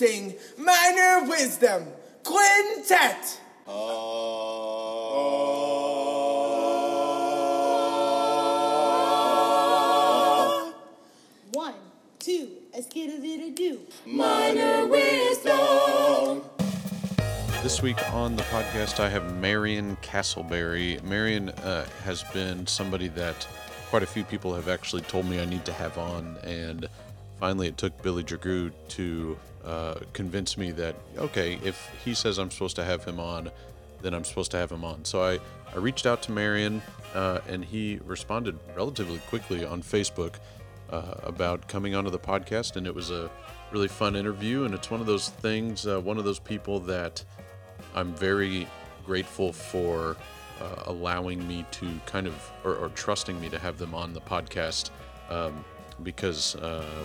sing Minor Wisdom Quintet. One, two, a skid-a-did-a-do. Minor Wisdom. This week on the podcast, I have Marion Castleberry. Marion has been somebody that quite a few people have actually told me I need to have on, and finally it took Billy Dragoo to convince me that, okay, if he says I'm supposed to have him on, then I'm supposed to have him on. So I reached out to Marion, and he responded relatively quickly on Facebook about coming onto the podcast, and it was a really fun interview, and it's one of those things, one of those people that I'm very grateful for allowing me to kind of, or trusting me to have them on the podcast, because,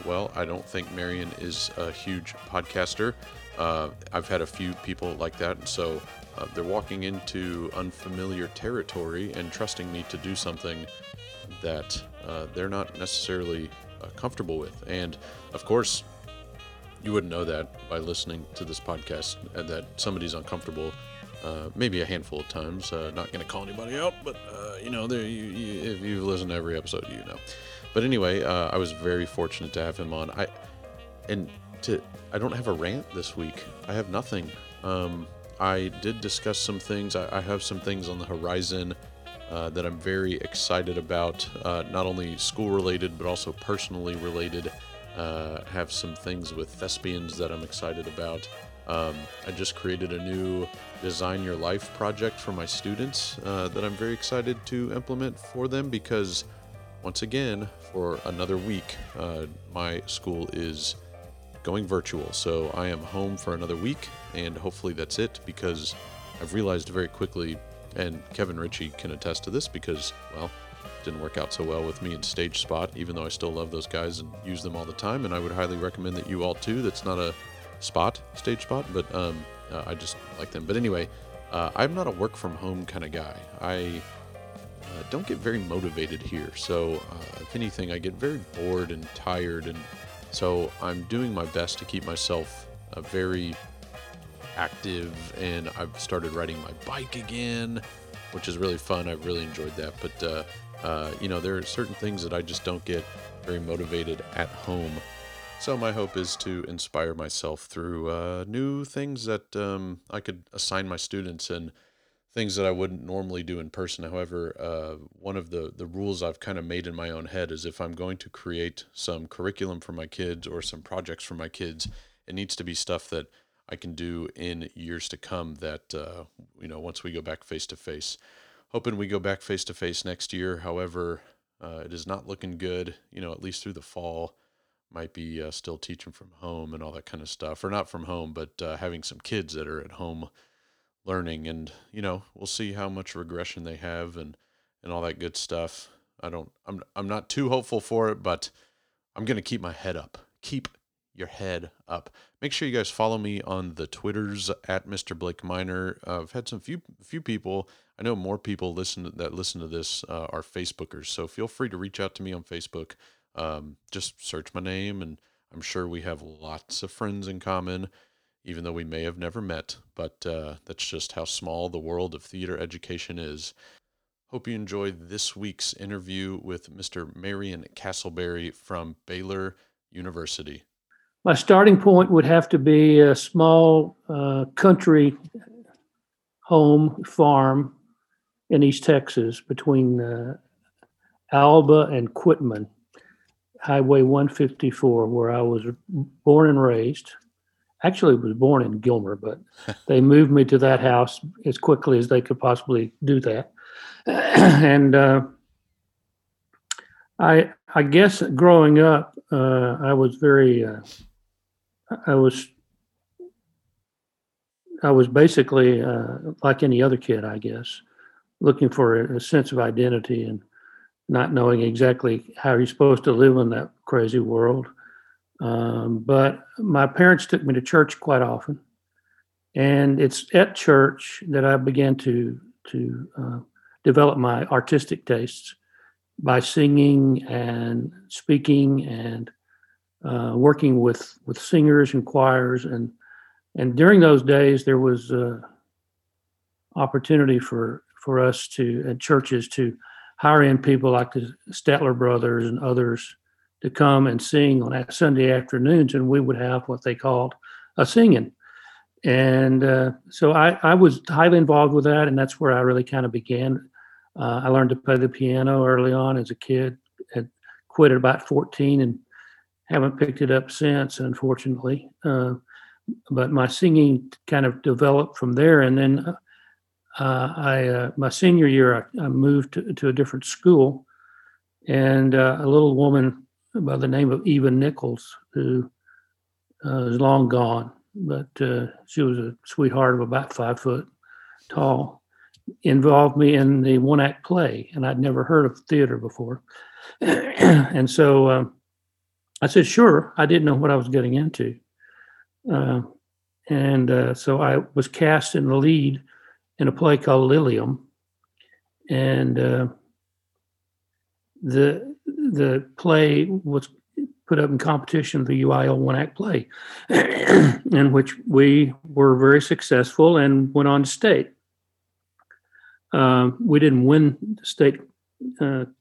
well, I don't think Marion is a huge podcaster. I've had a few people like that, and so they're walking into unfamiliar territory and trusting me to do something that they're not necessarily comfortable with. And, of course, you wouldn't know that by listening to this podcast, that somebody's uncomfortable maybe a handful of times. Not going to call anybody out, but, you know, if you've listened to every episode, you know. But anyway, I was very fortunate to have him on. I don't have a rant this week. I have nothing. I did discuss some things. I have some things on the horizon that I'm very excited about, not only school-related, but also personally related. Have some things with thespians that I'm excited about. I just created a new Design Your Life project for my students that I'm very excited to implement for them because, once again, for another week, my school is going virtual. So I am home for another week, and hopefully that's it, because I've realized very quickly, and Kevin Ritchie can attest to this because, well, didn't work out so well with me in Stage Spot, even though I still love those guys and use them all the time, and I would highly recommend that you all too. That's not a spot, Stage Spot, but I just like them. But anyway, I'm not a work from home kind of guy. I don't get very motivated here, so if anything, I get very bored and tired, and so I'm doing my best to keep myself very active, and I've started riding my bike again, which is really fun. I've really enjoyed that, but you know, there are certain things that I just don't get very motivated at home. So my hope is to inspire myself through new things that I could assign my students and things that I wouldn't normally do in person. However, one of the rules I've kind of made in my own head is if I'm going to create some curriculum for my kids or some projects for my kids, it needs to be stuff that I can do in years to come that, you know, once we go back face to face. Hoping we go back face-to-face next year. However, it is not looking good, you know, at least through the fall. Might be still teaching from home and all that kind of stuff. Or not from home, but having some kids that are at home learning. And, you know, we'll see how much regression they have and all that good stuff. I'm not too hopeful for it, but I'm going to keep my head up. Keep your head up. Make sure you guys follow me on the Twitters at Mr. Blake Minor. I've had some few people... I know more people listen to this are Facebookers, so feel free to reach out to me on Facebook. Just search my name, and I'm sure we have lots of friends in common, even though we may have never met, but that's just how small the world of theater education is. Hope you enjoyed this week's interview with Mr. Marion Castleberry from Baylor University. My starting point would have to be a small country home farm in East Texas between Alba and Quitman, Highway 154, where I was born and raised. Actually, I was born in Gilmer, but they moved me to that house as quickly as they could possibly do that. And I guess growing up, I was basically like any other kid, I guess, looking for a sense of identity and not knowing exactly how you're supposed to live in that crazy world. But my parents took me to church quite often. And it's at church that I began to develop my artistic tastes by singing and speaking and working with singers and choirs. And during those days, there was opportunity for us to, at churches, to hire in people like the Statler Brothers and others to come and sing on Sunday afternoons, and we would have what they called a singing. And so I was highly involved with that, and that's where I really kind of began. I learned to play the piano early on as a kid. Had quit at about 14 and haven't picked it up since, unfortunately. But my singing kind of developed from there. And then my senior year, I moved to a different school, and a little woman by the name of Eva Nichols, who is long gone, but she was a sweetheart of about 5 foot tall, involved me in the one-act play, and I'd never heard of theater before. And so I said, sure. I didn't know what I was getting into. So I was cast in the lead in a play called Lilium, and the play was put up in competition for the UIL one-act play, in which we were very successful and went on to state. We didn't win the state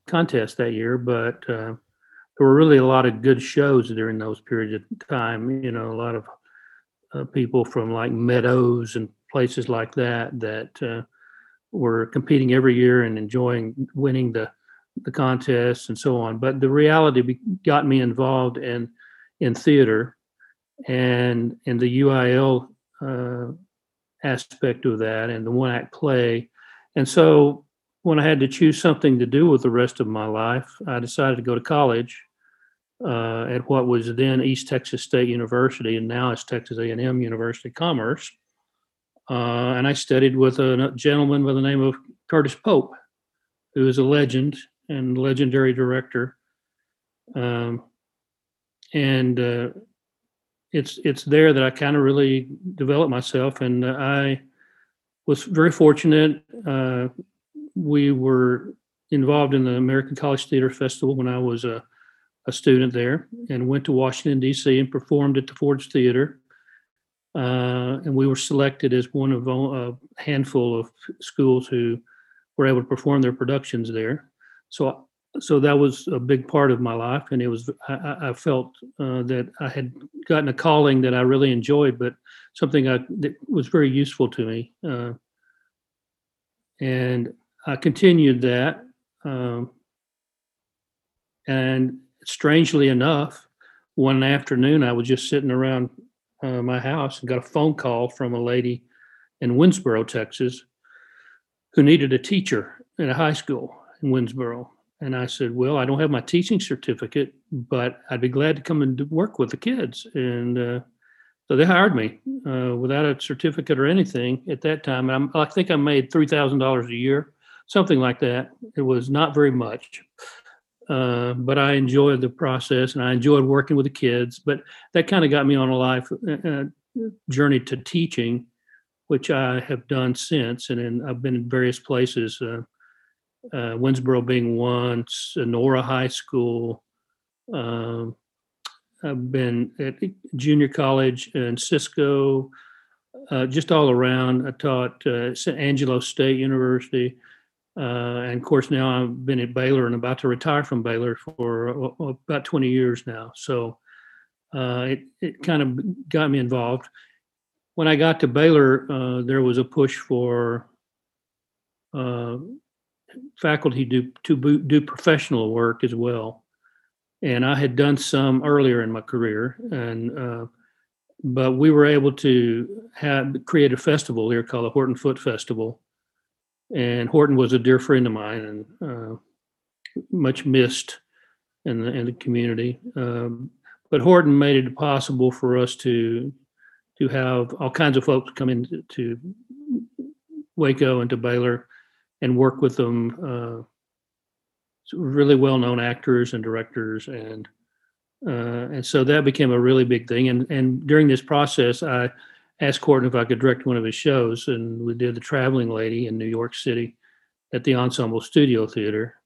contest that year, but there were really a lot of good shows during those periods of time. You know, a lot of people from like Meadows and places like that were competing every year and enjoying winning the contests and so on. But the reality got me involved in theater and in the UIL aspect of that and the one-act play. And so when I had to choose something to do with the rest of my life, I decided to go to college at what was then East Texas State University, and now it's Texas A&M University of Commerce. And I studied with a gentleman by the name of Curtis Pope, who is a legend and legendary director. It's there that I kind of really developed myself, and I was very fortunate. We were involved in the American College Theater Festival when I was a student there, and went to Washington, D.C. and performed at the Ford's Theater. And we were selected as one of a handful of schools who were able to perform their productions there. So that was a big part of my life. And it was, I felt that I had gotten a calling that I really enjoyed, but something that was very useful to me. And I continued that. And strangely enough, one afternoon, I was just sitting around my house and got a phone call from a lady in Winsboro, Texas, who needed a teacher at a high school in Winsboro. And I said, well, I don't have my teaching certificate, but I'd be glad to come and work with the kids. And so they hired me without a certificate or anything at that time. I think I made $3,000 a year, something like that. It was not very much, but I enjoyed the process and I enjoyed working with the kids. But that kind of got me on a life journey to teaching, which I have done since. And then I've been in various places, Winsboro being one, Sonora High School. I've been at junior college in Cisco, just all around. I taught San Angelo State University. And of course, now I've been at Baylor and about to retire from Baylor for about 20 years now. So it kind of got me involved. When I got to Baylor, there was a push for faculty to do professional work as well, and I had done some earlier in my career. And but we were able to create a festival here called the Horton Foot Festival, and Horton was a dear friend of mine and much missed in the community. But Horton made it possible for us to have all kinds of folks come in to Waco and to Baylor and work with them, really well-known actors and directors. And so that became a really big thing. And during this process, I asked Horton if I could direct one of his shows, and we did The Traveling Lady in New York City at the Ensemble Studio Theater.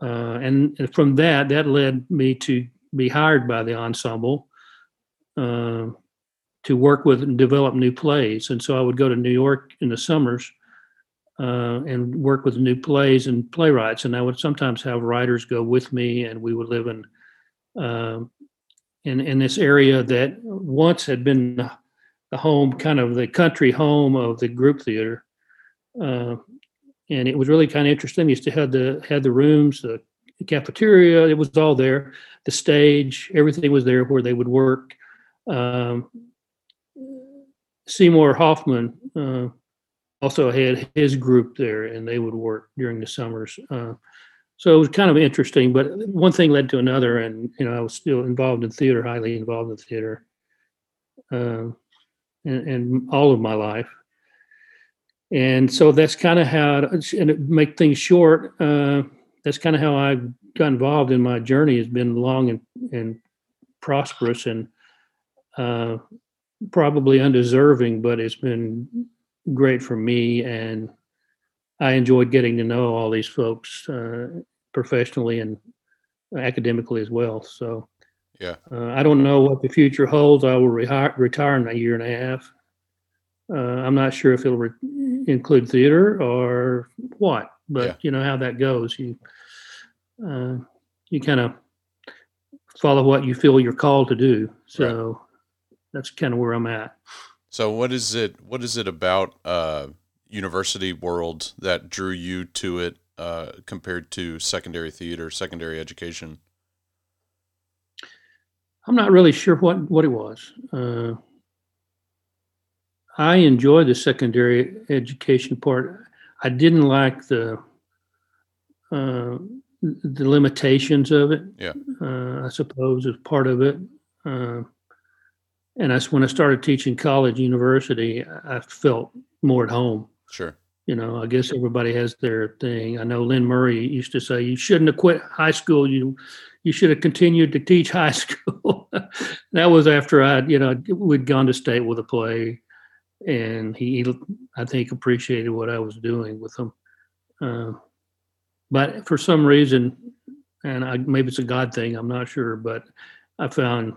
And from that led me to be hired by the ensemble to work with and develop new plays. And so I would go to New York in the summers and work with new plays and playwrights. And I would sometimes have writers go with me, and we would live in this area that once had been the home, kind of the country home of the Group Theater. And it was really kind of interesting. We used to have the rooms, the cafeteria, it was all there. The stage, everything was there where they would work. Seymour Hoffman also had his group there, and they would work during the summers. So it was kind of interesting, but one thing led to another, and I was still involved in theater, highly involved in theater, and all of my life. And so that's kind of how, and make things short, that's kind of how I got involved in my journey. Has been long and prosperous and probably undeserving, but it's been great for me. And I enjoyed getting to know all these folks professionally and academically as well. So yeah, I don't know what the future holds. I will retire in a year and a half. I'm not sure if it'll include theater or what, but yeah, you know how that goes. You kind of follow what you feel you're called to do. So right, that's kind of where I'm at. So what is it about university world that drew you to it compared to secondary theater, secondary education? I'm not really sure what it was. I enjoyed the secondary education part. I didn't like the limitations of it. Yeah, I suppose is part of it. And that's when I started teaching college, university, I felt more at home. Sure. I guess everybody has their thing. I know Lynn Murray used to say, you shouldn't have quit high school. You should have continued to teach high school. That was after we'd gone to state with a play. And he, I think, appreciated what I was doing with him. But for some reason, and maybe it's a God thing, I'm not sure, but I found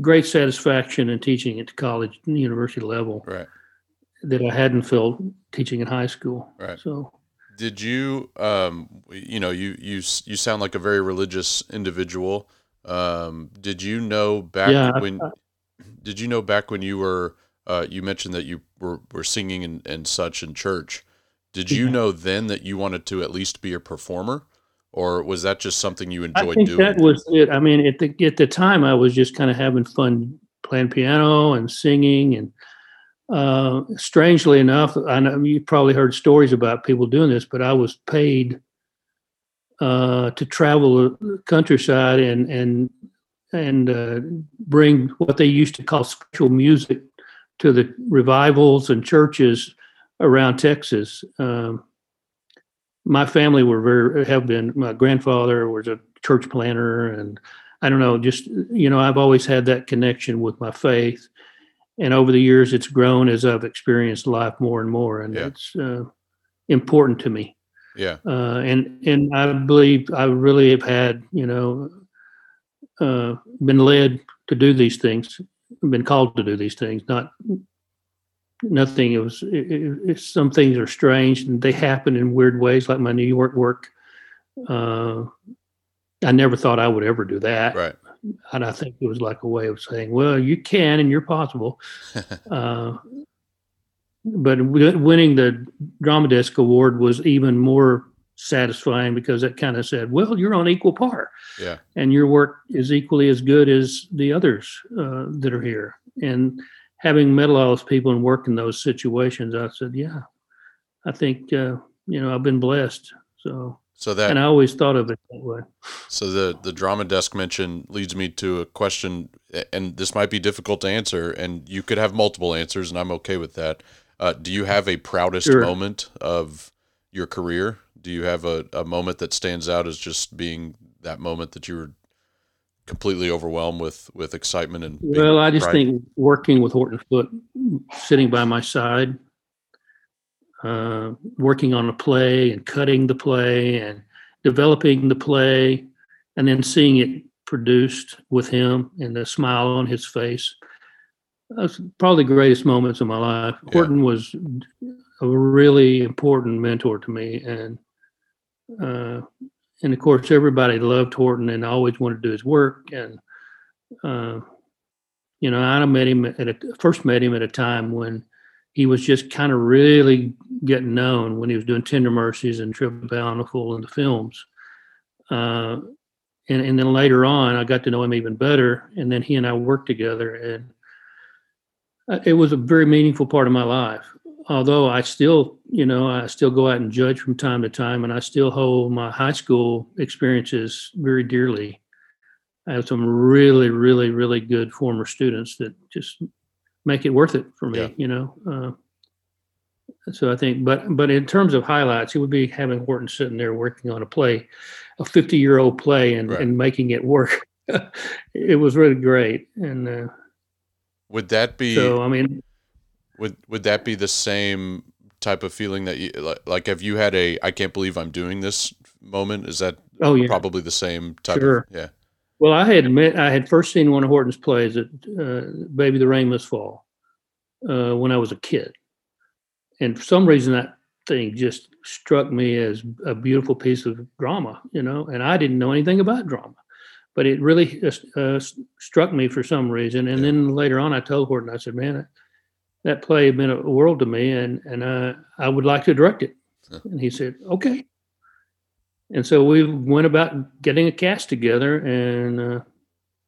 great satisfaction in teaching at the college and university level, right, that I hadn't felt teaching in high school. Right. So did you, you sound like a very religious individual. Did you know back when... Did you know back when you were, you mentioned that you were singing and such in church. Did you know then that you wanted to at least be a performer, or was that just something you enjoyed doing? I think doing? That was it. I mean, at the time I was just kind of having fun playing piano and singing. And strangely enough, I know you probably heard stories about people doing this, but I was paid to travel the countryside and bring what they used to call spiritual music to the revivals and churches around Texas. My family my grandfather was a church planter, and I don't know, just, I've always had that connection with my faith. And over the years, it's grown as I've experienced life more and more, and it's important to me. Yeah. And I believe I really have had, been led to do these things, been called to do these things. Nothing. Some things are strange, and they happen in weird ways. Like my New York work, I never thought I would ever do that. Right. And I think it was like a way of saying, "Well, you can, and you're possible." But winning the Drama Desk award was even more satisfying, because it kind of said, well, you're on equal par, and your work is equally as good as the others that are here. And having met a lot of those people and worked in those situations, I said, I think I've been blessed. So that, and I always thought of it that way. So the Drama Desk mention leads me to a question, and this might be difficult to answer, and you could have multiple answers, and I'm okay with that. Do you have a proudest moment of your career? Do you have a moment that stands out as just being that moment that you were completely overwhelmed with excitement? And well, I just think working with Horton Foote, sitting by my side, working on a play and cutting the play and developing the play and then seeing it produced with him and the smile on his face, that's probably the greatest moments of my life. Yeah. Horton was a really important mentor to me, and of course everybody loved Horton and always wanted to do his work. And you know, I first met him at a time when he was just kind of really getting known, when he was doing Tender Mercies and Triple Bountiful and the films. And then later on, I got to know him even better. And then he and I worked together, and it was a very meaningful part of my life. Although I still go out and judge from time to time, and I still hold my high school experiences very dearly. I have some really, really, really good former students that just make it worth it for me, yeah. You know? So I think, but in terms of highlights, it would be having Horton sitting there working on a play, a 50-year-old play, and, right. and making it work. It was really great. And would that be? So I mean, would that be the same type of feeling that you like? Have you had a "I can't believe I'm doing this" moment? Is that probably the same type? Sure. Of, yeah. Well, I had first seen one of Horton's plays at Baby the Rain Must Fall when I was a kid. And for some reason, that thing just struck me as a beautiful piece of drama, you know, and I didn't know anything about drama, but it really struck me for some reason. And then later on, I told Horton, I said, man, that play had been a world to me, and I would like to direct it. Huh. And he said, okay. And so we went about getting a cast together, and,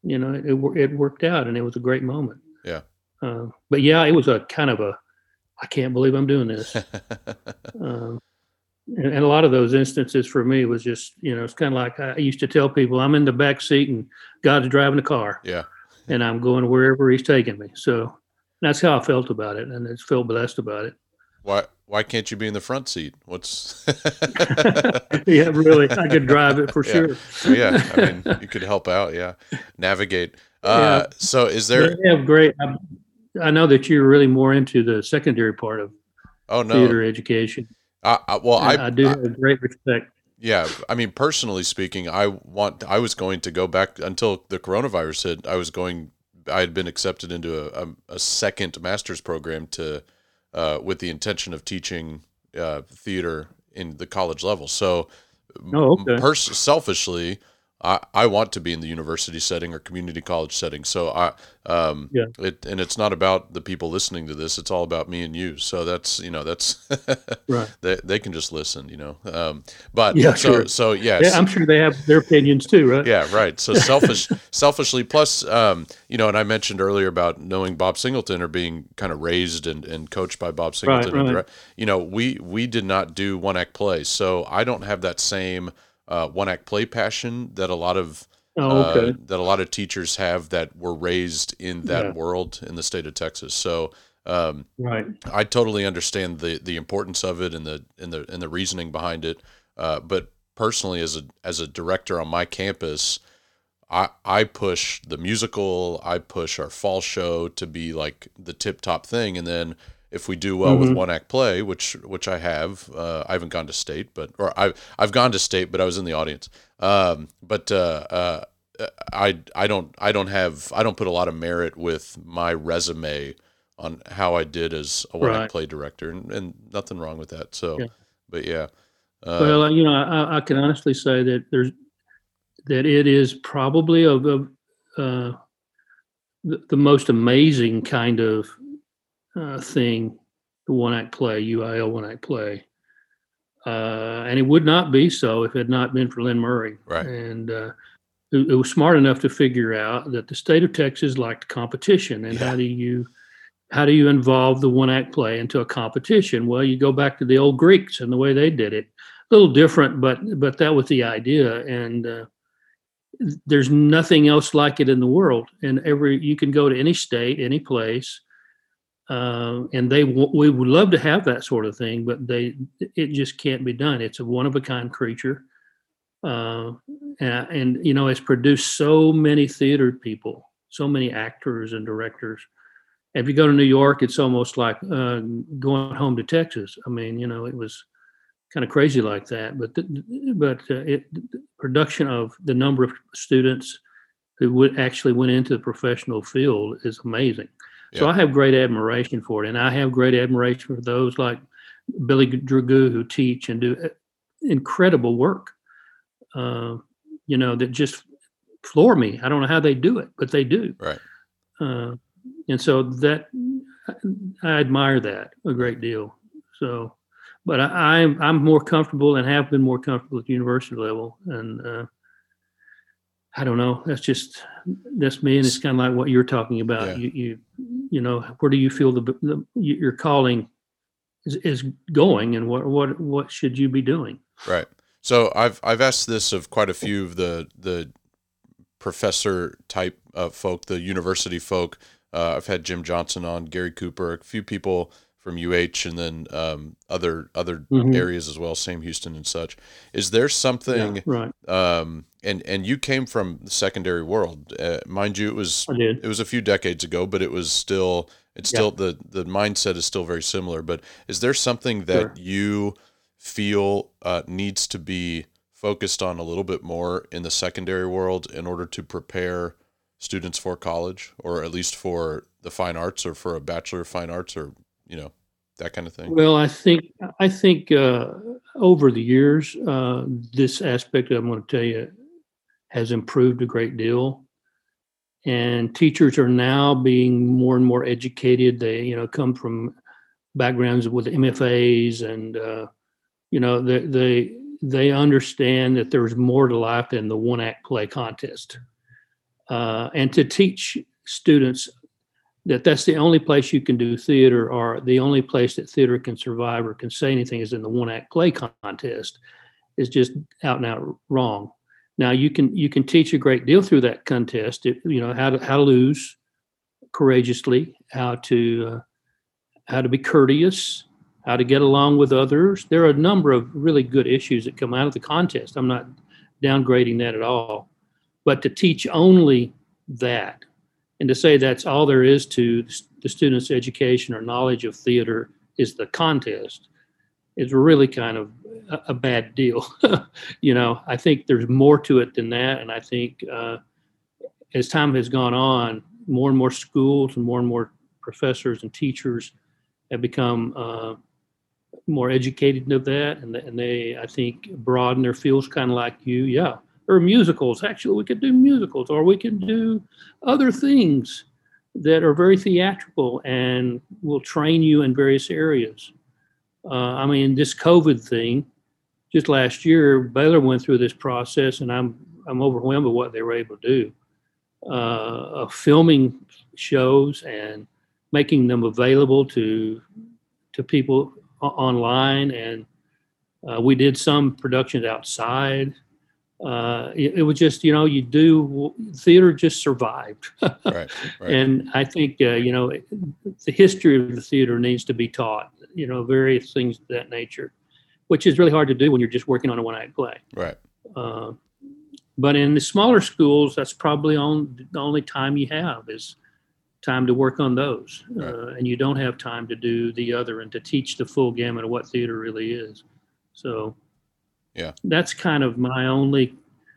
you know, it worked out, and it was a great moment. Yeah. But yeah, it was a kind of a, I can't believe I'm doing this. And a lot of those instances for me was just, you know, it's kind of like I used to tell people I'm in the back seat and God's driving the car. Yeah. And I'm going wherever he's taking me. So that's how I felt about it. And I felt blessed about it. Why can't you be in the front seat? What's yeah, really. I could drive it for sure. Yeah. I mean, you could help out. Yeah. Navigate. Yeah. So is there, yeah, great. I know that you're really more into the secondary part of theater education. I do have a great respect. Yeah. I mean, personally speaking, I was going to go back until the coronavirus hit. I had been accepted into a second master's program to, with the intention of teaching, theater in the college level. So selfishly, I want to be in the university setting or community college setting. So and it's not about the people listening to this. It's all about me and you. So that's, you know, that's right. They can just listen, you know, but yeah, so yes, yeah, I'm sure they have their opinions too, right? Yeah. Right. So selfishly, plus, you know, and I mentioned earlier about knowing Bob Singleton or being kind of raised and coached by Bob Singleton, right. You know, we did not do one act plays. So I don't have that same, one act play passion that a lot of teachers have that were raised in that world in the state of Texas. So, right. I totally understand the importance of it and the reasoning behind it. But personally, as a director on my campus, I push the musical, I push our fall show to be like the tip top thing. And then if we do well with one act play, which I have, I haven't gone to state, I've gone to state, but I was in the audience. I don't put a lot of merit with my resume on how I did as a one act play director, and nothing wrong with that. So, but yeah. Well, you know, I can honestly say that it is probably the most amazing kind of thing, the one-act play, UIL one-act play. And it would not be so if it had not been for Lynn Murray. Right. And it was smart enough to figure out that the state of Texas liked competition. And how do you involve the one-act play into a competition? Well, you go back to the old Greeks and the way they did it. A little different, but that was the idea. And there's nothing else like it in the world. And you can go to any state, any place, and we would love to have that sort of thing, but it just can't be done. It's a one-of-a-kind creature, and you know, it's produced so many theater people, so many actors and directors. If you go to New York, it's almost like going home to Texas. I mean, you know, it was kind of crazy like that. But the production of the number of students who would actually went into the professional field is amazing. Yeah. So I have great admiration for it, and I have great admiration for those like Billy Dragoo who teach and do incredible work. You know, that just floor me. I don't know how they do it, but they do. Right. And so that I admire that a great deal. So, but I'm more comfortable and have been more comfortable at the university level. And I don't know. That's me. And it's kind of like what you're talking about. Yeah. You know, where do you feel your calling is going, and what should you be doing? Right. So I've asked this of quite a few of the professor type of folk, the university folk. I've had Jim Johnson on, Gary Cooper, a few people from UH, and then other mm-hmm. areas as well, Sam Houston and such. Is there something? Yeah, right. And you came from the secondary world, mind you. It was a few decades ago, but it's still the mindset is still very similar. But is there something that sure. you feel needs to be focused on a little bit more in the secondary world in order to prepare students for college, or at least for the fine arts, or for a Bachelor of Fine Arts, or, you know, that kind of thing? Well, I think over the years, this aspect I'm going to tell you has improved a great deal. And teachers are now being more and more educated. They, you know, come from backgrounds with MFAs and, you know, they understand that there's more to life than the one-act play contest. And to teach students that that's the only place you can do theater, or the only place that theater can survive or can say anything is in the one-act play contest, is just out and out wrong. Now, you can teach a great deal through that contest, you know, how to lose courageously, how to be courteous, how to get along with others. There are a number of really good issues that come out of the contest. I'm not downgrading that at all. But to teach only that, and to say that's all there is to the students' education or knowledge of theater is the contest, is really kind of a bad deal. You know, I think there's more to it than that. And I think as time has gone on, more and more schools and more professors and teachers have become more educated of that, and they I think broaden their fields, kind of like you, yeah. Or musicals. Actually, we could do musicals, or we can do other things that are very theatrical and will train you in various areas. I mean, this COVID thing, just last year, Baylor went through this process, and I'm overwhelmed by what they were able to do, of filming shows and making them available to people online. And we did some productions outside. It was just, you know, theater just survived. Right, right. And I think, you know, the history of the theater needs to be taught, you know, various things of that nature, which is really hard to do when you're just working on a one-act play. Right. But in the smaller schools, that's probably the only time you have is time to work on those. Right. And you don't have time to do the other and to teach the full gamut of what theater really is. So... yeah, that's kind of my only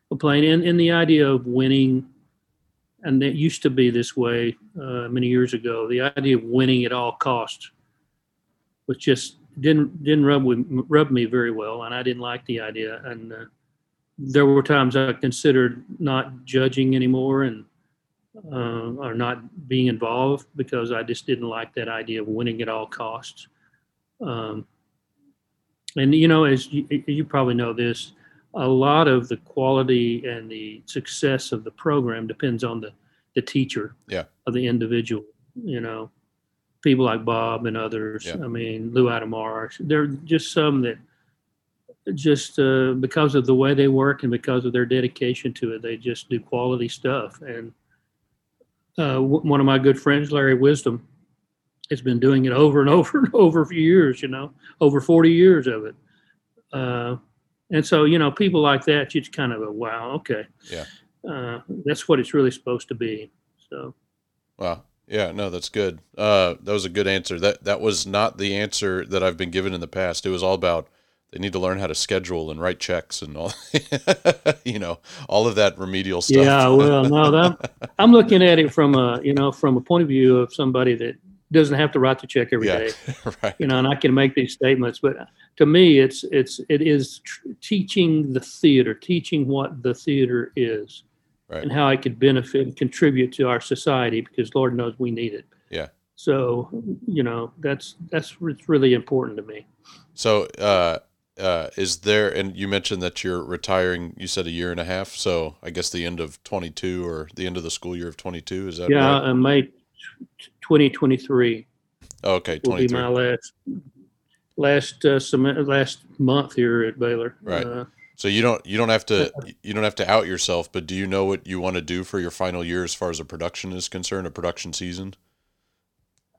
complaint. And the idea of winning, and it used to be this way many years ago, the idea of winning at all costs was just didn't rub me very well, and I didn't like the idea. And there were times I considered not judging anymore and or not being involved, because I just didn't like that idea of winning at all costs. And, you know, as you probably know this, a lot of the quality and the success of the program depends on the teacher, yeah. of the individual, you know, people like Bob and others. Yeah. I mean, Lou Adamar, there are just some that just because of the way they work and because of their dedication to it, they just do quality stuff. And one of my good friends, Larry Wisdom, it's been doing it over and over and over for years, you know, over 40 years of it. And so, you know, people like that, you just kind of go, wow, okay. Yeah. That's what it's really supposed to be. So. Wow. Yeah, no, that's good. That was a good answer. That was not the answer that I've been given in the past. It was all about They need to learn how to schedule and write checks and all, you know, all of that remedial stuff. Yeah, well, no, that, I'm looking at it from a, you know, from a point of view of somebody that doesn't have to write the check every day, right. You know, and I can make these statements, but to me, it is teaching the theater, teaching what the theater is, right. And how it could benefit and contribute to our society, because Lord knows we need it. Yeah. So, you know, that's really important to me. So, is there, and you mentioned that you're retiring, you said a year and a half. So I guess the end of 22 or the end of the school year of 22, is that right? Yeah, May 2023. Okay. Will be my last month here at Baylor. Right. So you don't have to out yourself, but do you know what you want to do for your final year as far as a production is concerned, a production season?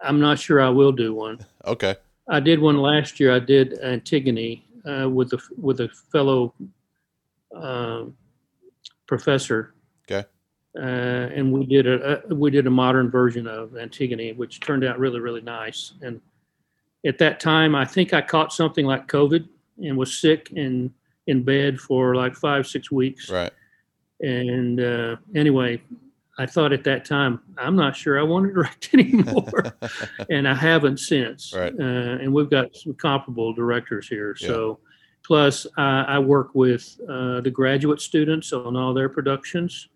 I'm not sure I will do one. Okay. I did one last year. I did Antigone with a fellow professor. Okay. And we did a modern version of Antigone, which turned out really, really nice. And at that time, I think I caught something like COVID and was sick and in bed for like 5-6 weeks. Right. And anyway, I thought at that time, I'm not sure I want to direct anymore, and I haven't since. Right. And we've got some comparable directors here. Yeah. So, plus I work with the graduate students on all their productions,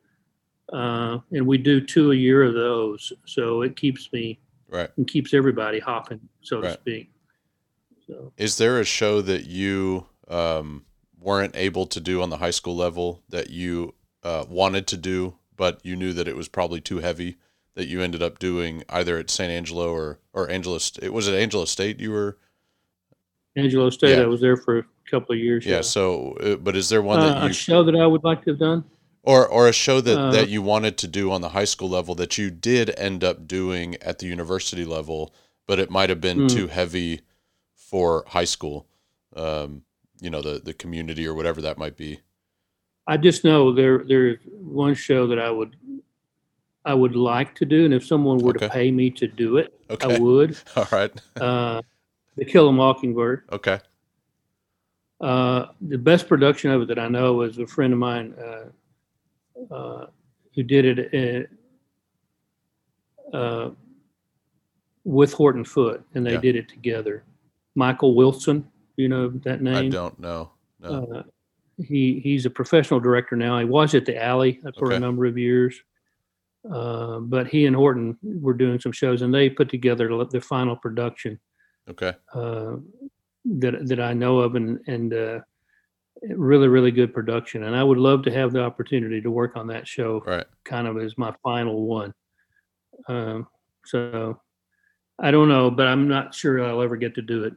and we do 2 a year of those. So it keeps me right and keeps everybody hopping, so right. to speak. So, is there a show that you weren't able to do on the high school level that you wanted to do, but you knew that it was probably too heavy, that you ended up doing either at San Angelo or Angelo? Was it Angelo State you were? Angelo State, yeah. I was there for a couple of years. Yeah, yeah. So, but is there one that you... A show that I would like to have done? Or a show that you wanted to do on the high school level that you did end up doing at the university level, but it might have been too heavy for high school, you know, the community or whatever that might be. I just know there's one show that I would like to do, and if someone were to pay me to do it, I would. All right. The Kill a Mockingbird. Okay. The best production of it that I know was a friend of mine who did it with Horton Foote, and they did it together. Michael Wilson, you know that name? I don't know. No. He's a professional director now. He was at the Alley for a number of years, but he and Horton were doing some shows, and they put together the final production. Okay. That I know of, and really, really good production. And I would love to have the opportunity to work on that show, right. Kind of as my final one. So I don't know, but I'm not sure I'll ever get to do it.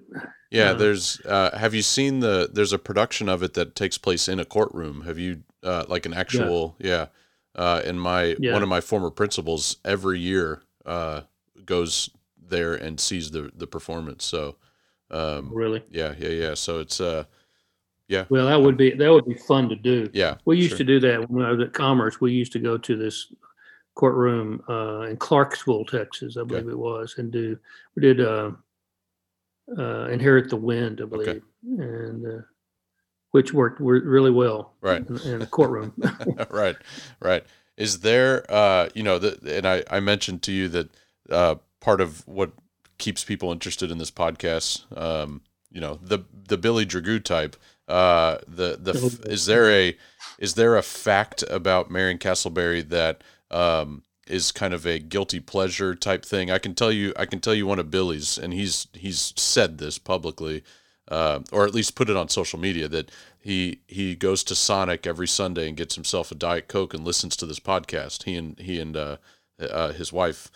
Yeah, there's. Have you seen there's a production of it that takes place in a courtroom. Have you like an actual? Yeah. And one of my former principals every year goes there and sees the performance. So. Really. Yeah. So it's. Yeah. Well, that would be fun to do. Yeah. We used to do that when I was at Commerce. We used to go to this courtroom in Clarksville, Texas, I believe it was, and we did. Inherit the Wind, I believe, and which worked really well, right, in the courtroom. right. Is there, you know, and I mentioned to you that part of what keeps people interested in this podcast, you know, the Billy Dragoo type. Is there a fact about Marion Castleberry that is kind of a guilty pleasure type thing? I can tell you one of Billy's, and he's said this publicly, or at least put it on social media, that he goes to Sonic every Sunday and gets himself a Diet Coke and listens to this podcast. He and his wife.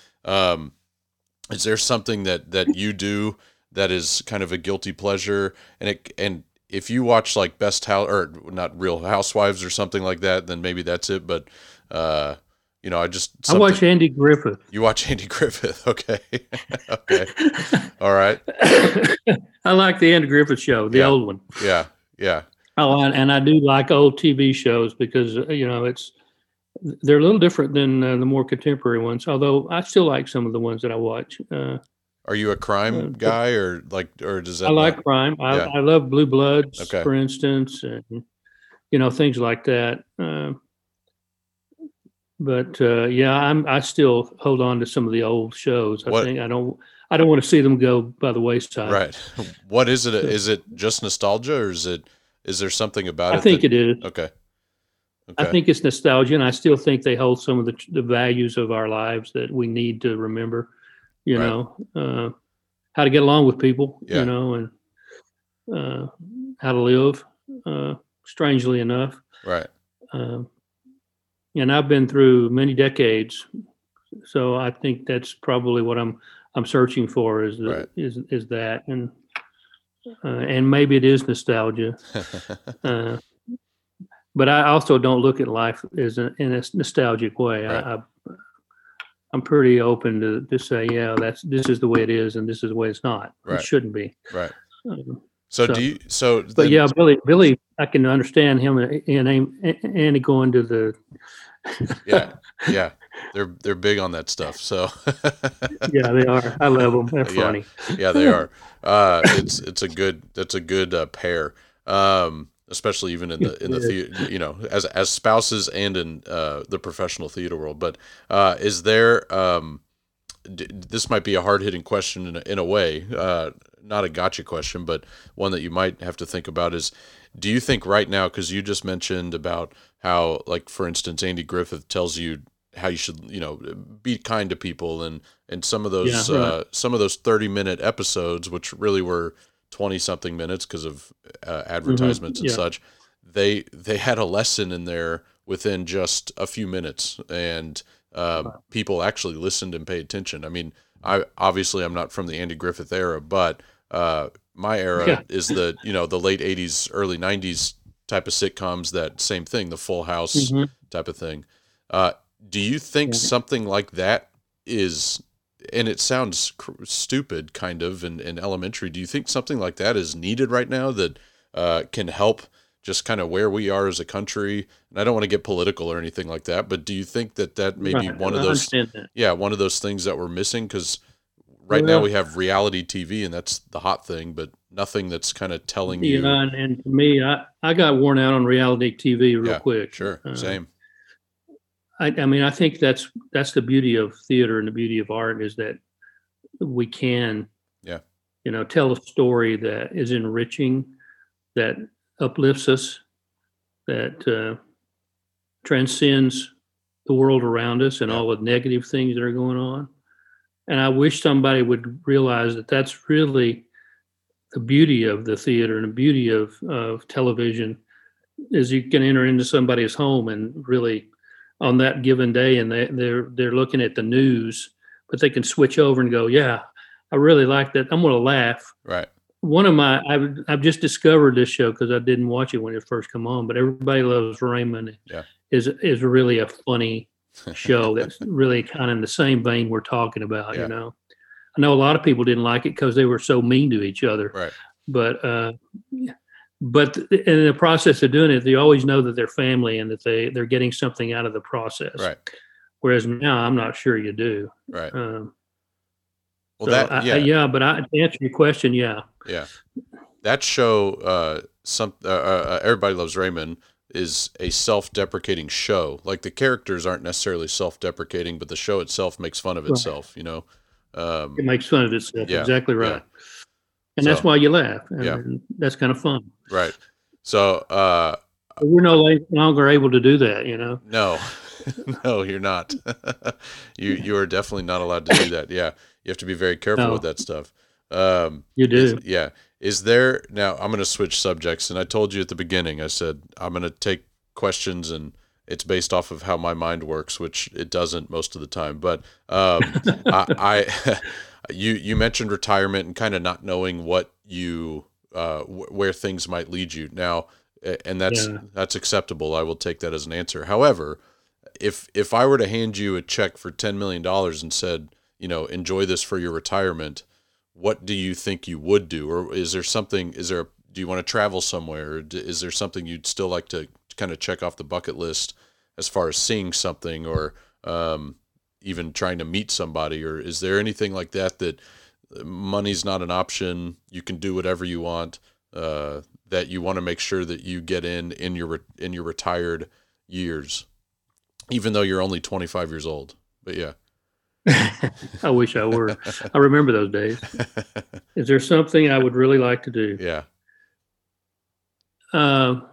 Is there something that you do that is kind of a guilty pleasure? And if you watch like Best House or not Real Housewives or something like that, then maybe that's it. But, you know, I watch Andy Griffith. You watch Andy Griffith. Okay. Okay. All right. I like the Andy Griffith show, the old one. Yeah. Yeah. Oh, and I do like old TV shows because, you know, they're a little different than the more contemporary ones, although I still like some of the ones that I watch. Are you a crime guy or does that? I like crime. I love Blue Bloods, for instance, and things like that. I still hold on to some of the old shows. I don't want to see them go by the wayside. Right. What is it? Is it just nostalgia, or is there something about it? I think it is. Okay. I think it's nostalgia, and I still think they hold some of the values of our lives that we need to remember. How to get along with people, and how to live, strangely enough. Right. And I've been through many decades. So I think that's probably what I'm searching for is that. And maybe it is nostalgia. But I also don't look at life as in a nostalgic way. Right. I'm pretty open to say, this is the way it is, and this is the way it's not. Right. It shouldn't be. Right. Billy, I can understand him and Annie going to the. Yeah. They're big on that stuff. So. Yeah, they are. I love them. They're funny. Yeah, they are. That's a good pair. Especially even in the as spouses and in the professional theater world. But is there this might be a hard-hitting question in a way, not a gotcha question, but one that you might have to think about is, do you think right now, because you just mentioned about how, like, for instance, Andy Griffith tells you how you should be kind to people, and some of those 30-minute episodes, which really were 20-something minutes because of advertisements and such, they had a lesson in there within just a few minutes, and people actually listened and paid attention. I mean, I'm not from the Andy Griffith era, but my era is the the late 80s, early 90s type of sitcoms. That same thing, the Full House type of thing. Do you think something like that is? And it sounds stupid, kind of, and elementary. Do you think something like that is needed right now that can help just kind of where we are as a country? And I don't want to get political or anything like that, but do you think that may be one of those things that we're missing? Because now we have reality TV, and that's the hot thing, but nothing that's kind of telling you. And to me, I got worn out on reality TV real quick. Sure, same. I mean, I think that's the beauty of theater and the beauty of art is that we can, tell a story that is enriching, that uplifts us, that transcends the world around us and all the negative things that are going on. And I wish somebody would realize that that's really the beauty of the theater and the beauty of television is you can enter into somebody's home and really on that given day, and they're looking at the news, but they can switch over and go, I really like that. I'm going to laugh. Right. One of my, I've just discovered this show because I didn't watch it when it first came on, but Everybody Loves Raymond is really a funny show that's really kind of in the same vein we're talking about. Yeah. I know a lot of people didn't like it because they were so mean to each other. Right. But in the process of doing it, they always know that they're family and that they're getting something out of the process. Right. Whereas now, I'm not sure you do. Right. To answer your question, that show, Everybody Loves Raymond, is a self-deprecating show. Like the characters aren't necessarily self-deprecating, but the show itself makes fun of itself. It makes fun of itself. Yeah, exactly right. Yeah. And that's why you laugh. And that's kind of fun. Right. So we're no longer able to do that, No. No, you're not. You are definitely not allowed to do that. Yeah. You have to be very careful with that stuff. You do. Is there now I'm gonna switch subjects, and I told you at the beginning, I said I'm gonna take questions, and it's based off of how my mind works, which it doesn't most of the time. But You mentioned retirement and kind of not knowing what you where things might lead you now, and that's acceptable. I will take that as an answer. However, if I were to hand you a check for $10 million and said, enjoy this for your retirement, what do you think you would do? Or is there something? Do you want to travel somewhere? Or is there something you'd still like to kind of check off the bucket list as far as seeing something or even trying to meet somebody, or is there anything like that money's not an option. You can do whatever you want, that you want to make sure that you get in your retired years, even though you're only 25 years old. But yeah. I wish I were. I remember those days. Is there something I would really like to do? Yeah. Well,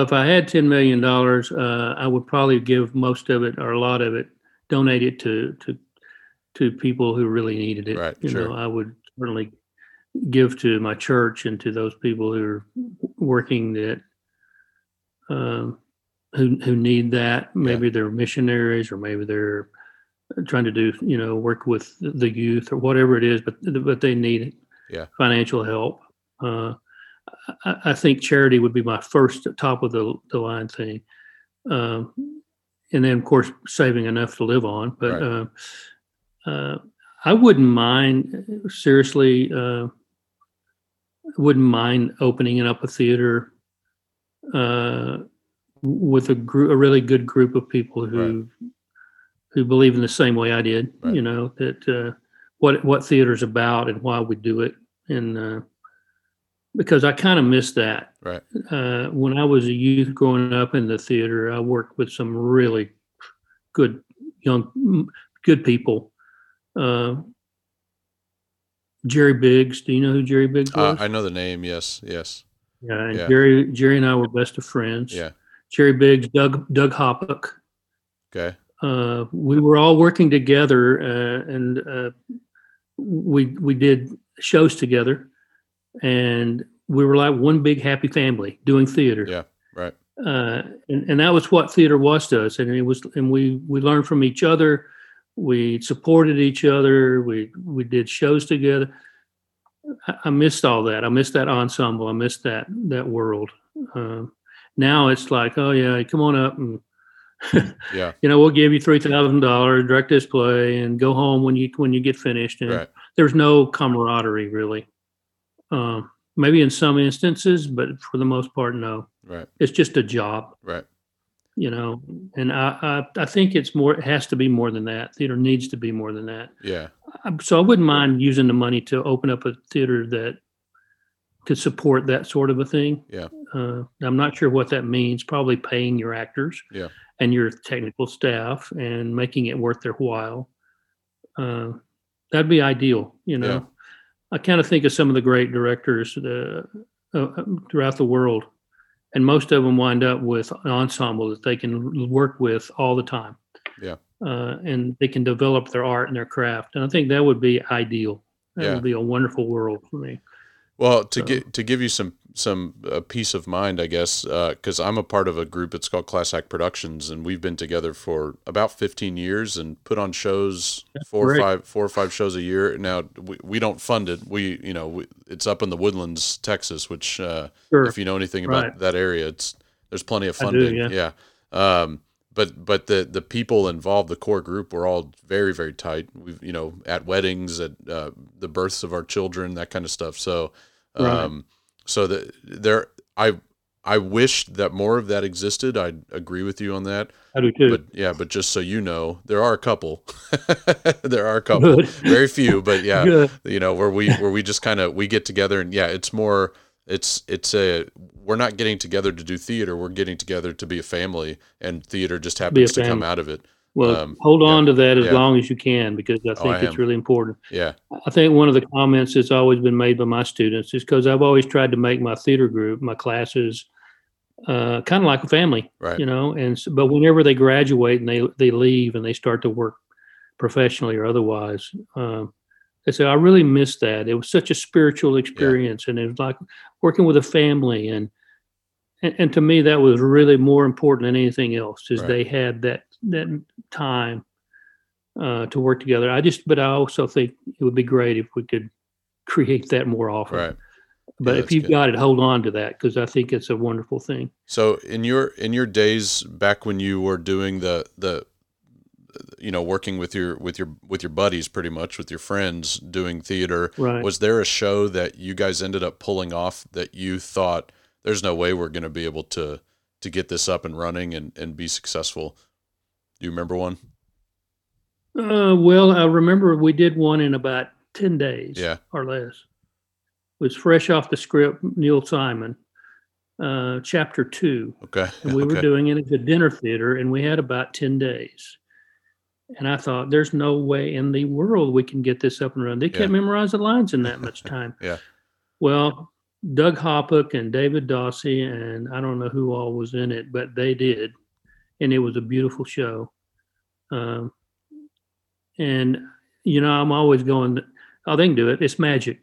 if I had $10 million, I would probably give most of it or a lot of it, donate it to people who really needed it. Right, you sure. know, I would certainly give to my church and to those people who are working that, who need that. Maybe yeah. they're missionaries, or maybe they're trying to do, you know, work with the youth or whatever it is, but they need yeah. financial help. I think charity would be my first top of the line thing. And then, of course, saving enough to live on. But right. I wouldn't mind, seriously, wouldn't mind opening up a theater with a really good group of people who believe in the same way I did, right. you know, that what theater's about and why we do it. And because I kind of miss that. Right. When I was a youth growing up in the theater, I worked with some really good people. Jerry Biggs. Do you know who Jerry Biggs was? I know the name. Yes. Yeah. And yeah. Jerry and I were best of friends. Yeah. Jerry Biggs, Doug Hoppock. Okay. We were all working together, and we did shows together. And we were like one big happy family doing theater. Yeah, right. And that was what theater was to us. And it was, and we learned from each other. We supported each other. We did shows together. I missed all that. I missed that ensemble. I missed that world. Now it's like, oh yeah, come on up and yeah, you know, we'll give you $3,000, direct this play, and go home when you get finished. And right. there's no camaraderie really. Maybe in some instances, but for the most part, no. Right. It's just a job. Right. You know, and I think it's more. It has to be more than that. Theater needs to be more than that. Yeah. So I wouldn't mind using the money to open up a theater that could support that sort of a thing. Yeah. I'm not sure what that means. Probably paying your actors. Yeah. And your technical staff and making it worth their while. That'd be ideal. You know. Yeah. I kind of think of some of the great directors throughout the world, and most of them wind up with an ensemble that they can work with all the time. Yeah. And they can develop their art and their craft. And I think that would be ideal. That yeah. would be a wonderful world for me. Well, to give you some peace of mind, I guess, because I'm a part of a group, it's called Class Act Productions, and we've been together for about 15 years and put on shows four or five shows a year. Now we don't fund it. It's up in the Woodlands, Texas, which sure. if you know anything about right. that area, there's plenty of funding. I do, yeah. But the people involved, the core group, were all very, very tight. We've, you know, at weddings, at the births of our children, that kind of stuff. So, right. so I wish that more of that existed. I agree with you on that. I do too. But yeah, but just so you know, there are a couple. Good. Very few, but yeah, good. You know, where we just kind of, we get together and yeah, it's more. We're not getting together to do theater. We're getting together to be a family, and theater just happens to come out of it. Well, hold on to that as long as you can, because I think it's really important. Yeah. I think one of the comments that's always been made by my students is because I've always tried to make my theater group, my classes, kind of like a family, right. you know, but whenever they graduate and they leave and they start to work professionally or otherwise, they say, I really miss that. It was such a spiritual experience, and it was like working with a family. And to me, that was really more important than anything else, is right. they had that time to work together. But I also think it would be great if we could create that more often. Right. But if you've got it, hold on to that, because I think it's a wonderful thing. So in your days back when you were doing the you know, working with your buddies, pretty much with your friends doing theater. Right. Was there a show that you guys ended up pulling off that you thought, there's no way we're going to be able to get this up and running and be successful? Do you remember one? Well, I remember we did one in about 10 days or less. It was fresh off the script, Neil Simon, chapter 2. Okay. And we were doing it at the dinner theater, and we had about 10 days. And I thought, there's no way in the world we can get this up and running. They can't memorize the lines in that much time. Well, Doug Hoppock and David Dawsey, and I don't know who all was in it, but they did. And it was a beautiful show. And, you know, I'm always going, oh, they can do it. It's magic.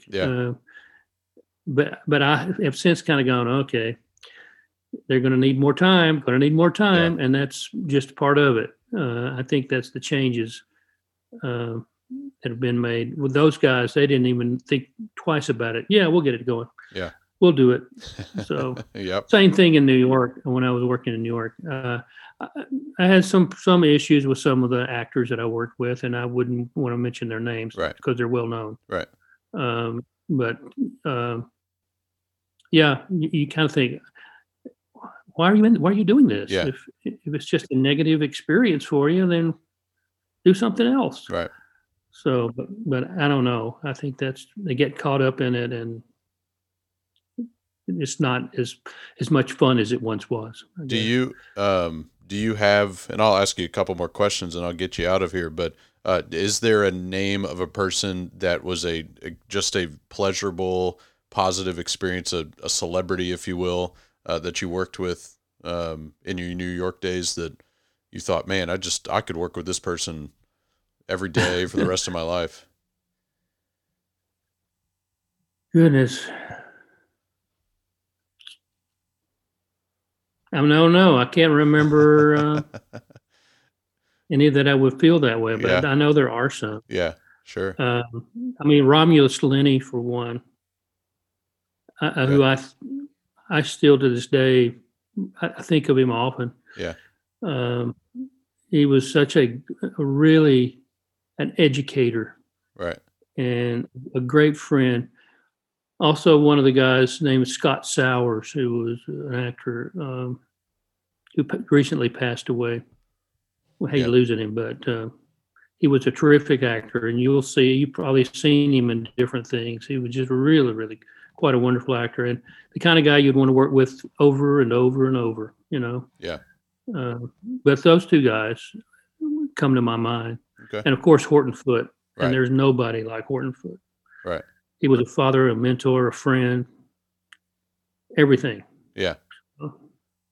But I have since kind of gone, okay, they're going to need more time, and that's just part of it. I think that's the changes that have been made. With those guys, they didn't even think twice about it. Yeah, we'll get it going. Yeah. We'll do it. So same thing in New York. When I was working in New York, I had some issues with some of the actors that I worked with, and I wouldn't want to mention their names because they're well known. But you kind of think, why are you doing this? If it's just a negative experience for you, then do something else. Right. So, but I don't know. I think they get caught up in it, and it's not as much fun as it once was. Do you have, and I'll ask you a couple more questions and I'll get you out of here, but is there a name of a person that was just a pleasurable, positive experience, a celebrity, if you will, that you worked with in your New York days that you thought, man, I could work with this person every day for the rest of my life? Goodness. I can't remember any that I would feel that way, but I know there are some. Yeah, sure. I mean, Romulus Lenny, for one, who I still to this day, I think of him often. Yeah. He was such a really an educator. Right. And a great friend. Also, one of the guys named Scott Sowers, who was an actor who recently passed away. Well, I hate losing him, but he was a terrific actor, and you've probably seen him in different things. He was just really, really quite a wonderful actor, and the kind of guy you'd want to work with over and over and over, you know? Yeah. But those two guys come to my mind. Okay. And, of course, Horton Foote, and there's nobody like Horton Foote. Right. He was a father, a mentor, a friend, everything. Yeah.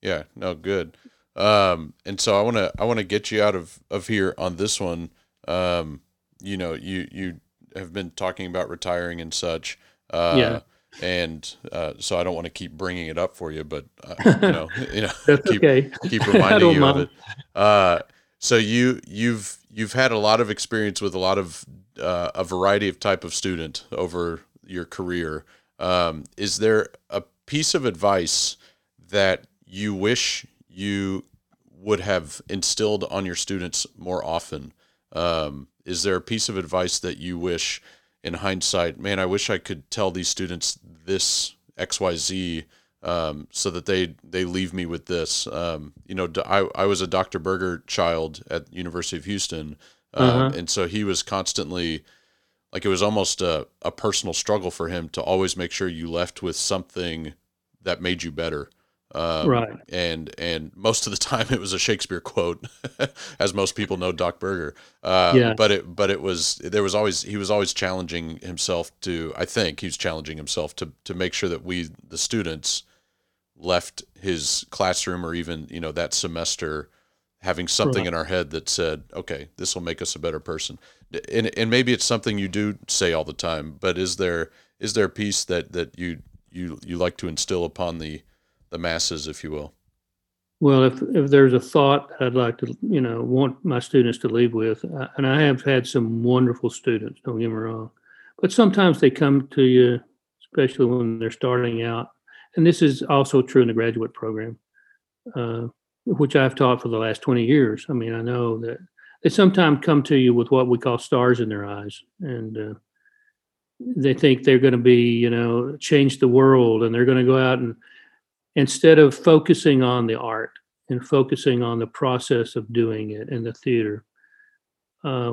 Yeah. No, good. And so I want to get you out of here on this one. You know, you have been talking about retiring and such. And, so I don't want to keep bringing it up for you, but, you know, keep reminding you of it. So you've had a lot of experience with a lot of a variety of type of student over your career. Is there a piece of advice that you wish you would have instilled on your students more often? Is there a piece of advice that you wish, in hindsight, man, I wish I could tell these students this XYZ, so that they leave me with this. You know, I was a Dr. Berger child at University of Houston. And so he was constantly, like, it was almost a personal struggle for him to always make sure you left with something that made you better. Right. And most of the time it was a Shakespeare quote, as most people know Doc Berger. He was always challenging himself to make sure that we, the students, left his classroom or even, you know, that semester having something in our head that said, okay, this will make us a better person. And maybe it's something you do say all the time, but is there a piece that you like to instill upon the masses, if you will? Well, if there's a thought I'd like to, you know, want my students to leave with, and I have had some wonderful students, don't get me wrong, but sometimes they come to you, especially when they're starting out. And this is also true in the graduate program, which I've taught for the last 20 years. I mean, I know that they sometimes come to you with what we call stars in their eyes. And, they think they're going to be, you know, change the world, and they're going to go out and, instead of focusing on the art and focusing on the process of doing it in the theater,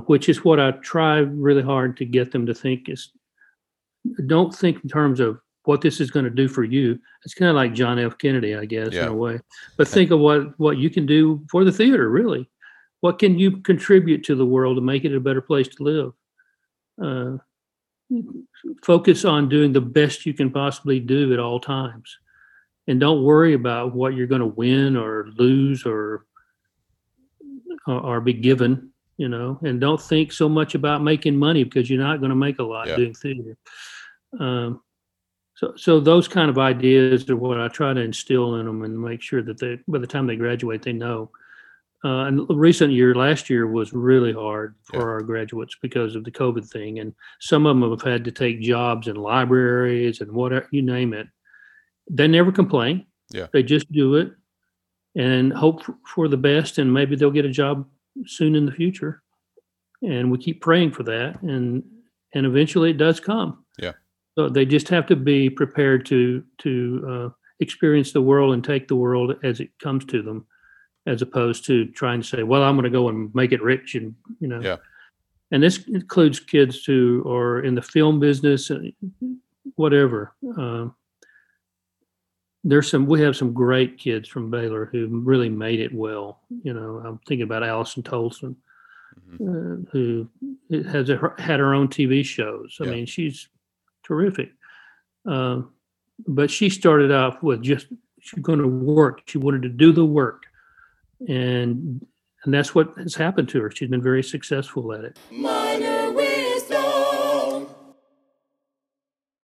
which is what I try really hard to get them to think is, don't think in terms of what this is going to do for you. It's kind of like John F. Kennedy, I guess, in a way. But think of what you can do for the theater, really. What can you contribute to the world to make it a better place to live? Focus on doing the best you can possibly do at all times. And don't worry about what you're going to win or lose or be given, you know, and don't think so much about making money because you're not going to make a lot doing theater. So those kind of ideas are what I try to instill in them and make sure that they, by the time they graduate, they know. And last year was really hard for our graduates because of the COVID thing. And some of them have had to take jobs in libraries and whatever, you name it. They never complain. Yeah. They just do it and hope for the best. And maybe they'll get a job soon in the future. And we keep praying for that. And eventually it does come. Yeah. So they just have to be prepared to experience the world and take the world as it comes to them, as opposed to trying to say, well, I'm going to go and make it rich. And, you know, and this includes kids who are in the film business, whatever. We have some great kids from Baylor who really made it well. You know, I'm thinking about Allison Tolson, who has had her own TV shows. I mean, she's terrific. But she started off with she's going to work. She wanted to do the work. And that's what has happened to her. She's been very successful at it. Minor.